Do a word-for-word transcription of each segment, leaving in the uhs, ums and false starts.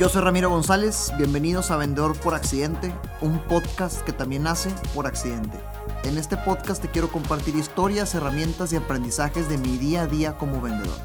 Yo soy Ramiro González, bienvenidos a Vendedor por Accidente, un podcast que también nace por accidente. En este podcast te quiero compartir historias, herramientas y aprendizajes de mi día a día como vendedor.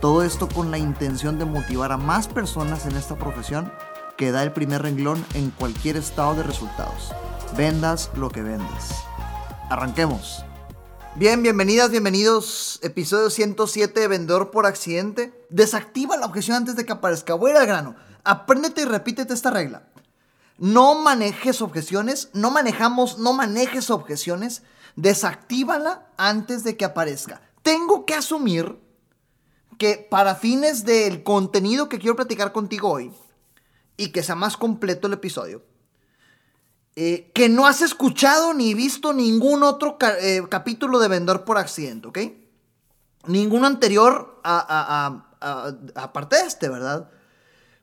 Todo esto con la intención de motivar a más personas en esta profesión que da el primer renglón en cualquier estado de resultados. Vendas lo que vendas. Arranquemos. Bien, bienvenidas, bienvenidos. Episodio ciento siete de Vendedor por Accidente. Desactiva la objeción antes de que aparezca. Voy a ir al grano. Apréndete y repítete esta regla. No manejes objeciones, no manejamos, no manejes objeciones, desactívala antes de que aparezca. Tengo que asumir que para fines del contenido que quiero platicar contigo hoy y que sea más completo el episodio, eh, que no has escuchado ni visto ningún otro ca- eh, capítulo de Vendedor por Accidente, ¿ok? Ninguno anterior a, a, a, a, aparte de este, ¿verdad?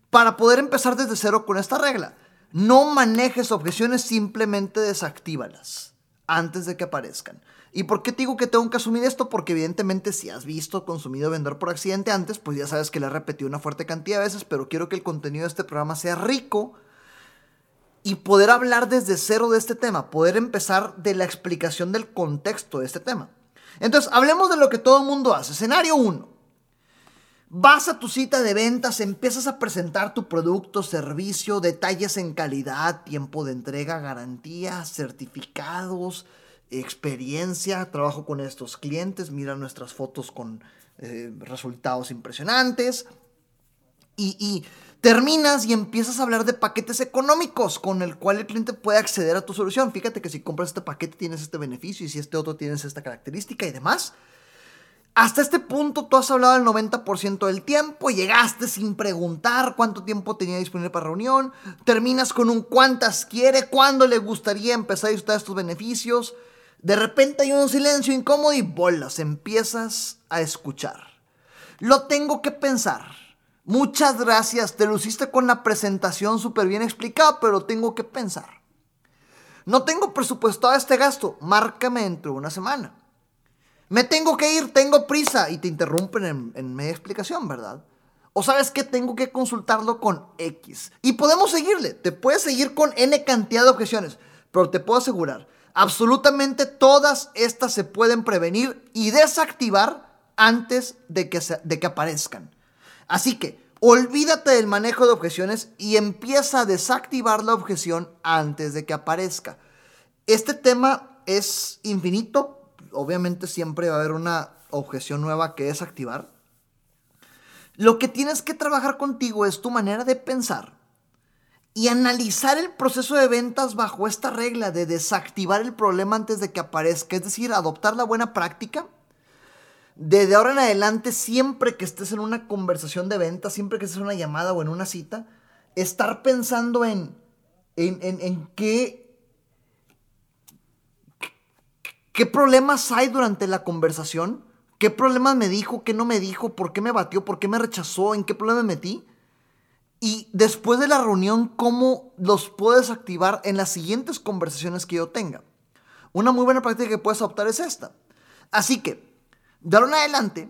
Para poder empezar desde cero con esta regla. No manejes objeciones, simplemente desactívalas antes de que aparezcan. ¿Y por qué te digo que tengo que asumir esto? Porque evidentemente si has visto, consumido Vendedor por Accidente antes, pues ya sabes que le he repetido una fuerte cantidad de veces, pero quiero que el contenido de este programa sea rico y poder hablar desde cero de este tema, poder empezar de la explicación del contexto de este tema. Entonces, hablemos de lo que todo el mundo hace. Escenario uno. Vas a tu cita de ventas, empiezas a presentar tu producto, servicio, detalles en calidad, tiempo de entrega, garantías, certificados, experiencia, trabajo con estos clientes, mira nuestras fotos con eh, resultados impresionantes. Y, y terminas y empiezas a hablar de paquetes económicos con el cual el cliente puede acceder a tu solución. Fíjate que si compras este paquete tienes este beneficio y si este otro tienes esta característica y demás. Hasta este punto tú has hablado el noventa por ciento del tiempo, llegaste sin preguntar cuánto tiempo tenía disponible para reunión, terminas con un cuántas quiere, cuándo le gustaría empezar a disfrutar estos beneficios, de repente hay un silencio incómodo y bolas, empiezas a escuchar. Lo tengo que pensar. Muchas gracias, te luciste con la presentación súper bien explicada, pero lo tengo que pensar. No tengo presupuestado este gasto, márcame dentro de una semana. Me tengo que ir, tengo prisa. Y te interrumpen en, en media explicación, ¿verdad? O sabes que tengo que consultarlo con X. Y podemos seguirle. Te puedes seguir con N cantidad de objeciones. Pero te puedo asegurar, absolutamente todas estas se pueden prevenir y desactivar antes de que, se, de que aparezcan. Así que olvídate del manejo de objeciones y empieza a desactivar la objeción antes de que aparezca. Este tema es infinito. Obviamente siempre va a haber una objeción nueva que desactivar. Lo que tienes que trabajar contigo es tu manera de pensar y analizar el proceso de ventas bajo esta regla de desactivar el problema antes de que aparezca. Es decir, adoptar la buena práctica. Desde ahora en adelante, siempre que estés en una conversación de ventas, siempre que estés en una llamada o en una cita, estar pensando en, en, en, en qué... ¿Qué problemas hay durante la conversación? ¿Qué problemas me dijo? ¿Qué no me dijo? ¿Por qué me batió? ¿Por qué me rechazó? ¿En qué problema me metí? Y después de la reunión, ¿cómo los puedo desactivar en las siguientes conversaciones que yo tenga? Una muy buena práctica que puedes adoptar es esta. Así que, de ahora en adelante,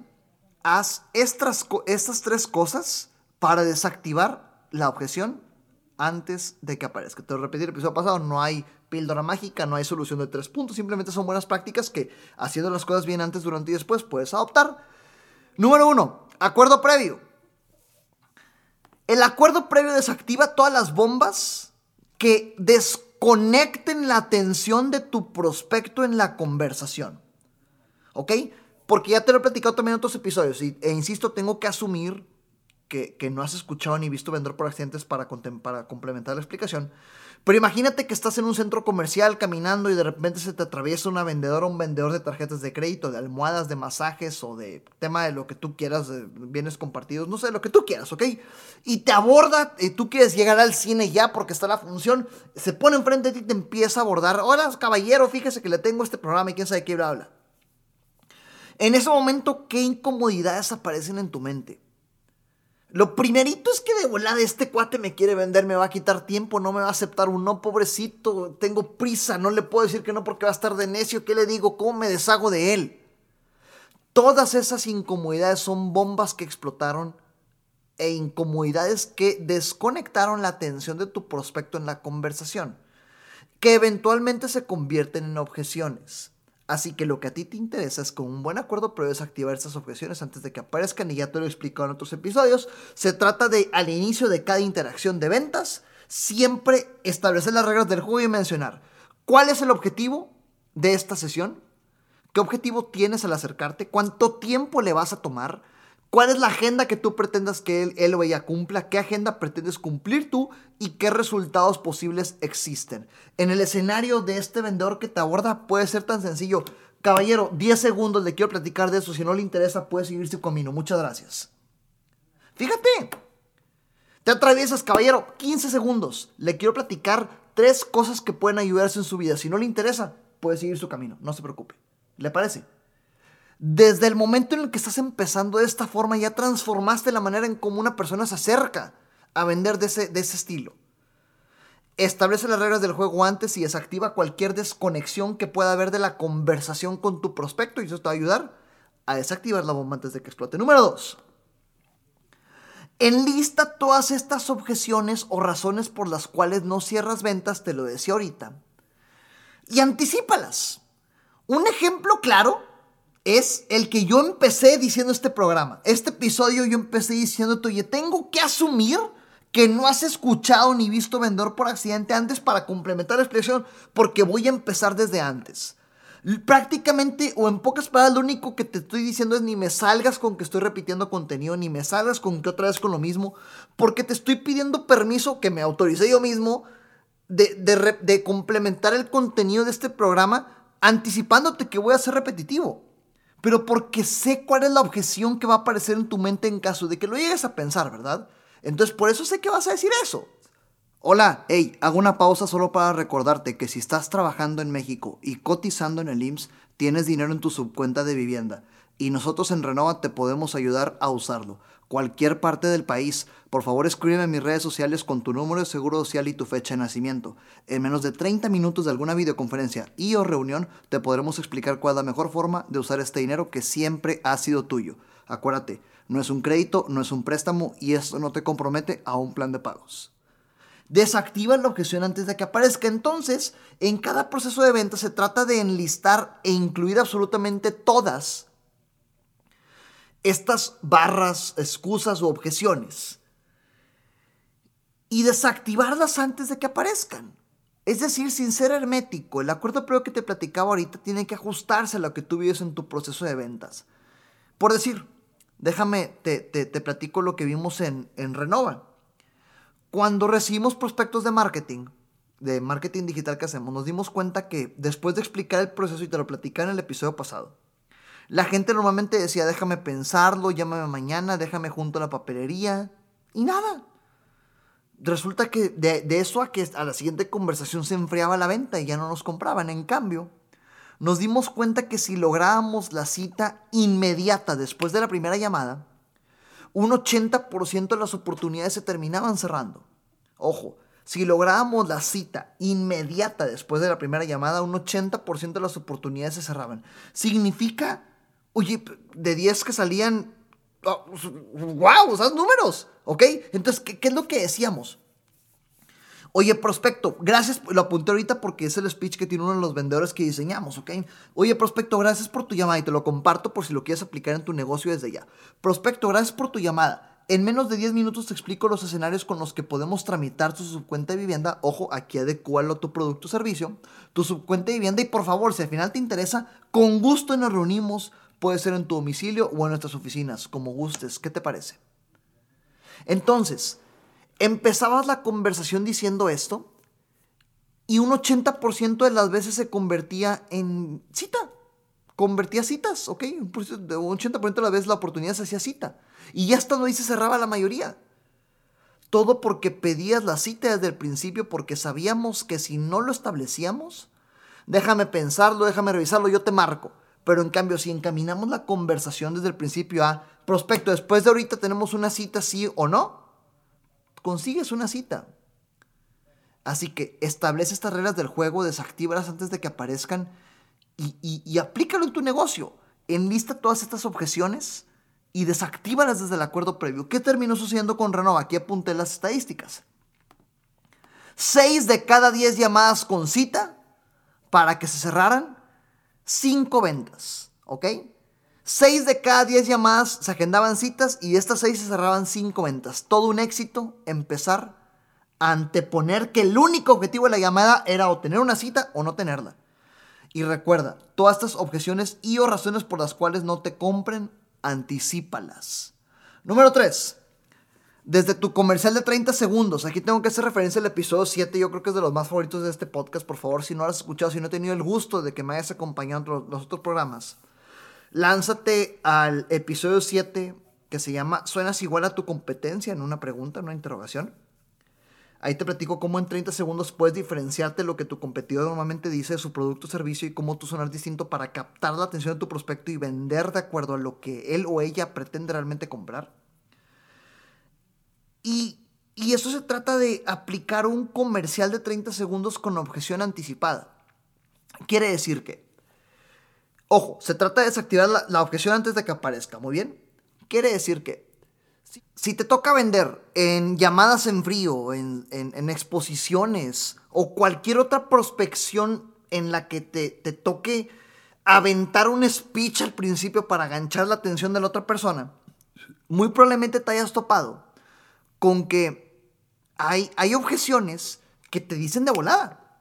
haz estas, estas tres cosas para desactivar la objeción antes de que aparezca. Te voy a repetir, el episodio pasado no hay píldora mágica, no hay solución de tres puntos, simplemente son buenas prácticas que haciendo las cosas bien antes, durante y después puedes adoptar. Número uno, acuerdo previo. El acuerdo previo desactiva todas las bombas que desconecten la atención de tu prospecto en la conversación. ¿Ok? Porque ya te lo he platicado también en otros episodios y, e insisto, tengo que asumir Que, que no has escuchado ni visto Vendedor por Accidentes para, contem- para complementar la explicación. Pero imagínate que estás en un centro comercial caminando y de repente se te atraviesa una vendedora o un vendedor de tarjetas de crédito, de almohadas, de masajes o de tema de lo que tú quieras, de bienes compartidos, no sé, lo que tú quieras, ¿ok? Y te aborda, y tú quieres llegar al cine ya porque está la función, se pone enfrente de ti y te empieza a abordar. Hola, caballero, fíjese que le tengo este programa y quién sabe qué, bla, bla. En ese momento, ¿qué incomodidades aparecen en tu mente? Lo primerito es que de volada este cuate me quiere vender, me va a quitar tiempo, no me va a aceptar un no, pobrecito, tengo prisa, no le puedo decir que no porque va a estar de necio, ¿qué le digo? ¿Cómo me deshago de él? Todas esas incomodidades son bombas que explotaron e incomodidades que desconectaron la atención de tu prospecto en la conversación, que eventualmente se convierten en objeciones. Así que lo que a ti te interesa es, con un buen acuerdo previo, es activar estas objeciones antes de que aparezcan, y ya te lo he explicado en otros episodios. Se trata de, al inicio de cada interacción de ventas, siempre establecer las reglas del juego y mencionar cuál es el objetivo de esta sesión, qué objetivo tienes al acercarte, cuánto tiempo le vas a tomar, cuál es la agenda que tú pretendas que él, él o ella cumpla, qué agenda pretendes cumplir tú y qué resultados posibles existen. En el escenario de este vendedor que te aborda puede ser tan sencillo: caballero, diez segundos le quiero platicar de eso, si no le interesa puede seguir su camino, muchas gracias. Fíjate, te atraviesas, caballero, quince segundos, le quiero platicar tres cosas que pueden ayudarse en su vida, si no le interesa puede seguir su camino, no se preocupe. ¿Le parece? Desde el momento en el que estás empezando de esta forma, ya transformaste la manera en cómo una persona se acerca a vender de ese, de ese estilo. Establece las reglas del juego antes y desactiva cualquier desconexión que pueda haber de la conversación con tu prospecto, y eso te va a ayudar a desactivar la bomba antes de que explote. Número dos. Enlista todas estas objeciones o razones por las cuales no cierras ventas, te lo decía ahorita, y anticípalas. Un ejemplo claro es el que yo empecé diciendo este programa. Este episodio yo empecé diciéndote: oye, tengo que asumir que no has escuchado ni visto Vendedor por Accidente antes para complementar la explicación, porque voy a empezar desde antes. Prácticamente, o en pocas palabras, lo único que te estoy diciendo es: ni me salgas con que estoy repitiendo contenido, ni me salgas con que otra vez con lo mismo, porque te estoy pidiendo permiso, que me autoricé yo mismo, de, de, de complementar el contenido de este programa, anticipándote que voy a ser repetitivo, pero porque sé cuál es la objeción que va a aparecer en tu mente en caso de que lo llegues a pensar, ¿verdad? Entonces, por eso sé que vas a decir eso. Hola, hey, hago una pausa solo para recordarte que si estás trabajando en México y cotizando en el I M S S, tienes dinero en tu subcuenta de vivienda, y nosotros en Renova te podemos ayudar a usarlo. Cualquier parte del país, por favor escríbeme en mis redes sociales con tu número de seguro social y tu fecha de nacimiento. En menos de treinta minutos de alguna videoconferencia y o reunión te podremos explicar cuál es la mejor forma de usar este dinero que siempre ha sido tuyo. Acuérdate, no es un crédito, no es un préstamo, y esto no te compromete a un plan de pagos. Desactiva la objeción antes de que aparezca. Entonces, en cada proceso de venta se trata de enlistar e incluir absolutamente todas estas barras, excusas u objeciones, y desactivarlas antes de que aparezcan. Es decir, sin ser hermético, el acuerdo previo que te platicaba ahorita tiene que ajustarse a lo que tú vives en tu proceso de ventas. Por decir, déjame, te, te, te platico lo que vimos en, en Renova. Cuando recibimos prospectos de marketing, de marketing digital que hacemos, nos dimos cuenta que después de explicar el proceso, y te lo platicaba en el episodio pasado, la gente normalmente decía: déjame pensarlo, llámame mañana, déjame junto a la papelería, y nada. Resulta que de, de eso a que a la siguiente conversación se enfriaba la venta y ya no nos compraban. En cambio, nos dimos cuenta que si lográbamos la cita inmediata después de la primera llamada, un ochenta por ciento de las oportunidades se terminaban cerrando. Ojo, si lográbamos la cita inmediata después de la primera llamada, un ochenta por ciento de las oportunidades se cerraban. Significa... Oye, de diez que salían, oh, ¡wow! ¡Usas números! ¿Ok? Entonces, ¿qué, ¿qué es lo que decíamos? Oye, prospecto, gracias, lo apunté ahorita porque es el speech que tiene uno de los vendedores que diseñamos, ¿ok? Oye, prospecto, gracias por tu llamada, y te lo comparto por si lo quieres aplicar en tu negocio desde ya. Prospecto, gracias por tu llamada. En menos de diez minutos te explico los escenarios con los que podemos tramitar tu subcuenta de vivienda. Ojo, aquí adecúalo a tu producto o servicio, tu subcuenta de vivienda, y por favor, si al final te interesa, con gusto nos reunimos. Puede ser en tu domicilio o en nuestras oficinas, como gustes. ¿Qué te parece? Entonces, empezabas la conversación diciendo esto, y un ochenta por ciento de las veces se convertía en cita. Convertía citas, ¿ok? Un ochenta por ciento de las veces la oportunidad se hacía cita. Y ya hasta ahí se cerraba la mayoría. Todo porque pedías la cita desde el principio, porque sabíamos que si no lo establecíamos, déjame pensarlo, déjame revisarlo, yo te marco. Pero en cambio, si encaminamos la conversación desde el principio a: prospecto, después de ahorita tenemos una cita, sí o no, consigues una cita. Así que establece estas reglas del juego, desactívalas antes de que aparezcan, y, y, y aplícalo en tu negocio. Enlista todas estas objeciones y desactívalas desde el acuerdo previo. ¿Qué terminó sucediendo con Renova? Aquí apunté las estadísticas. seis de cada diez llamadas con cita para que se cerraran cinco ventas, ¿ok? seis de cada diez llamadas se agendaban citas y estas seis se cerraban cinco ventas. Todo un éxito empezar a anteponer que el único objetivo de la llamada era o tener una cita o no tenerla. Y recuerda, todas estas objeciones y o razones por las cuales no te compren, anticípalas. Número tres, desde tu comercial de treinta segundos. Aquí tengo que hacer referencia al episodio siete. Yo creo que es de los más favoritos de este podcast. Por favor, si no lo has escuchado, si no he tenido el gusto de que me hayas acompañado en los otros programas, lánzate al episodio siete, que se llama ¿Suenas igual a tu competencia? En una pregunta, en una interrogación. Ahí te platico cómo en treinta segundos puedes diferenciarte lo que tu competidor normalmente dice de su producto o servicio y cómo tú sonar distinto para captar la atención de tu prospecto y vender de acuerdo a lo que él o ella pretende realmente comprar. Y, y eso se trata de aplicar un comercial de treinta segundos con objeción anticipada. Quiere decir que, ojo, se trata de desactivar la, la objeción antes de que aparezca, ¿muy bien? Quiere decir que, si te toca vender en llamadas en frío, en, en, en exposiciones o cualquier otra prospección en la que te, te toque aventar un speech al principio para aganchar la atención de la otra persona, muy probablemente te hayas topado con que hay, hay objeciones que te dicen de volada.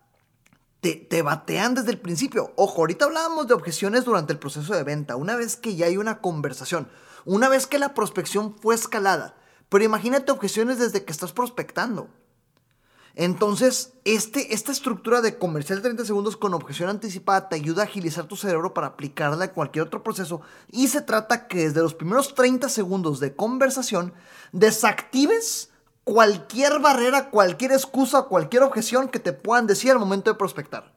Te, te batean desde el principio. Ojo, ahorita hablábamos de objeciones durante el proceso de venta. Una vez que ya hay una conversación, una vez que la prospección fue escalada. Pero imagínate objeciones desde que estás prospectando. Entonces, este, esta estructura de comercial de treinta segundos con objeción anticipada te ayuda a agilizar tu cerebro para aplicarla a cualquier otro proceso. Y se trata que desde los primeros treinta segundos de conversación desactives cualquier barrera, cualquier excusa, cualquier objeción que te puedan decir al momento de prospectar.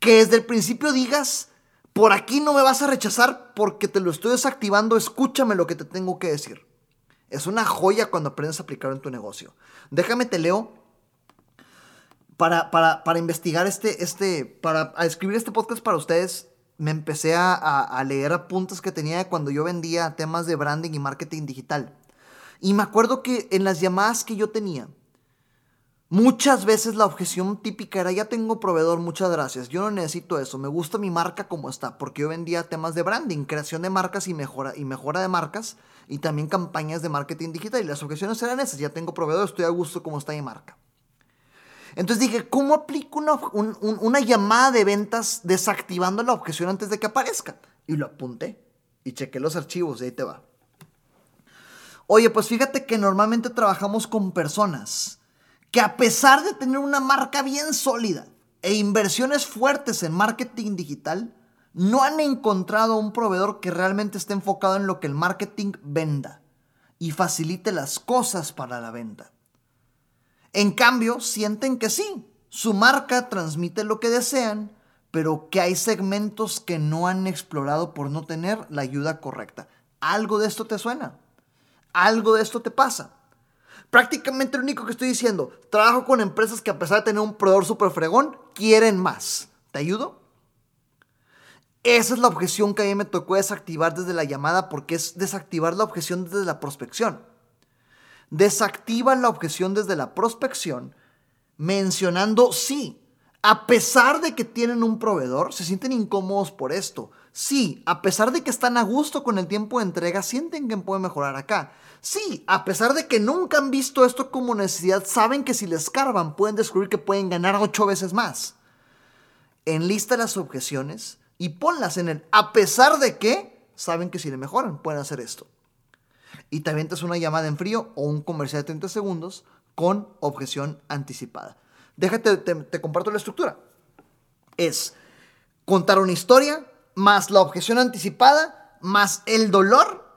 Que desde el principio digas, por aquí no me vas a rechazar porque te lo estoy desactivando, escúchame lo que te tengo que decir. Es una joya cuando aprendes a aplicarlo en tu negocio. Déjame te leo para, para, para investigar este, este, para a escribir este podcast para ustedes. Me empecé a, a leer apuntes que tenía cuando yo vendía temas de branding y marketing digital. Y me acuerdo que en las llamadas que yo tenía, muchas veces la objeción típica era, ya tengo proveedor, muchas gracias, yo no necesito eso, me gusta mi marca como está, porque yo vendía temas de branding, creación de marcas y mejora, y mejora de marcas, y también campañas de marketing digital, y las objeciones eran esas, ya tengo proveedor, estoy a gusto como está mi marca. Entonces dije, ¿cómo aplico una, un, un, una llamada de ventas desactivando la objeción antes de que aparezca? Y lo apunté, y chequé los archivos, y ahí te va. Oye, pues fíjate que normalmente trabajamos con personas que a pesar de tener una marca bien sólida e inversiones fuertes en marketing digital, no han encontrado un proveedor que realmente esté enfocado en lo que el marketing venda y facilite las cosas para la venta. En cambio, sienten que sí, su marca transmite lo que desean, pero que hay segmentos que no han explorado por no tener la ayuda correcta. ¿Algo de esto te suena? Algo de esto te pasa. Prácticamente lo único que estoy diciendo, trabajo con empresas que a pesar de tener un proveedor súper fregón, quieren más. ¿Te ayudo? Esa es la objeción que a mí me tocó desactivar desde la llamada, porque es desactivar la objeción desde la prospección. Desactiva la objeción desde la prospección mencionando sí. A pesar de que tienen un proveedor, se sienten incómodos por esto. Sí, a pesar de que están a gusto con el tiempo de entrega, sienten que pueden mejorar acá. Sí, a pesar de que nunca han visto esto como necesidad, saben que si les escarban pueden descubrir que pueden ganar ocho veces más. Enlista las objeciones y ponlas en el a pesar de que saben que si le mejoran pueden hacer esto. Y también te hace una llamada en frío o un comercial de treinta segundos con objeción anticipada. Déjate, te, te comparto la estructura. Es contar una historia, más la objeción anticipada, más el dolor,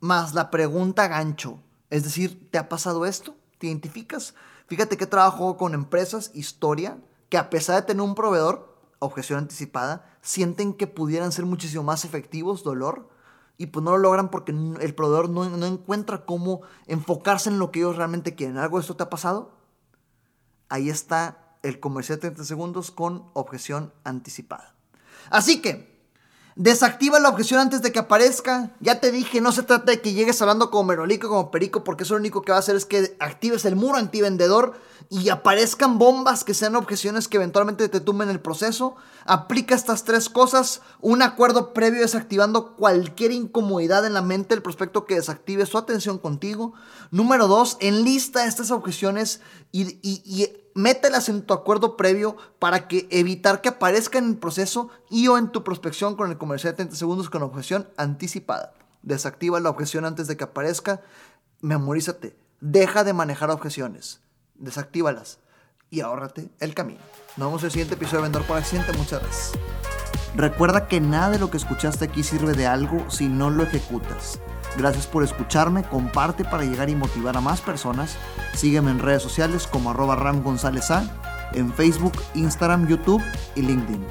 más la pregunta gancho. Es decir, ¿te ha pasado esto? ¿Te identificas? Fíjate que trabajo con empresas, historia, que a pesar de tener un proveedor, objeción anticipada, sienten que pudieran ser muchísimo más efectivos, dolor, y pues no lo logran porque el proveedor no, no encuentra cómo enfocarse en lo que ellos realmente quieren. ¿Algo de esto te ha pasado? Ahí está el comercial de treinta segundos con objeción anticipada. Así que, Desactiva la objeción antes de que aparezca. Ya te dije, no se trata de que llegues hablando como merolico, como perico, porque eso lo único que va a hacer es que actives el muro antivendedor y aparezcan bombas que sean objeciones que eventualmente te tumben el proceso. Aplica estas tres cosas. Un acuerdo previo desactivando cualquier incomodidad en la mente del prospecto que desactive su atención contigo. Número dos, enlista estas objeciones y... y, y mételas en tu acuerdo previo para que evitar que aparezcan en el proceso y o en tu prospección con el comercial de treinta segundos con objeción anticipada. Desactiva la objeción antes de que aparezca. Memorízate. Deja de manejar objeciones. Desactívalas y ahórrate el camino. Nos vemos en el siguiente episodio de Vendedor por Accidente. Muchas gracias. Recuerda que nada de lo que escuchaste aquí sirve de algo si no lo ejecutas. Gracias por escucharme, comparte para llegar y motivar a más personas. Sígueme en redes sociales como arroba Ram González A, en Facebook, Instagram, YouTube y LinkedIn.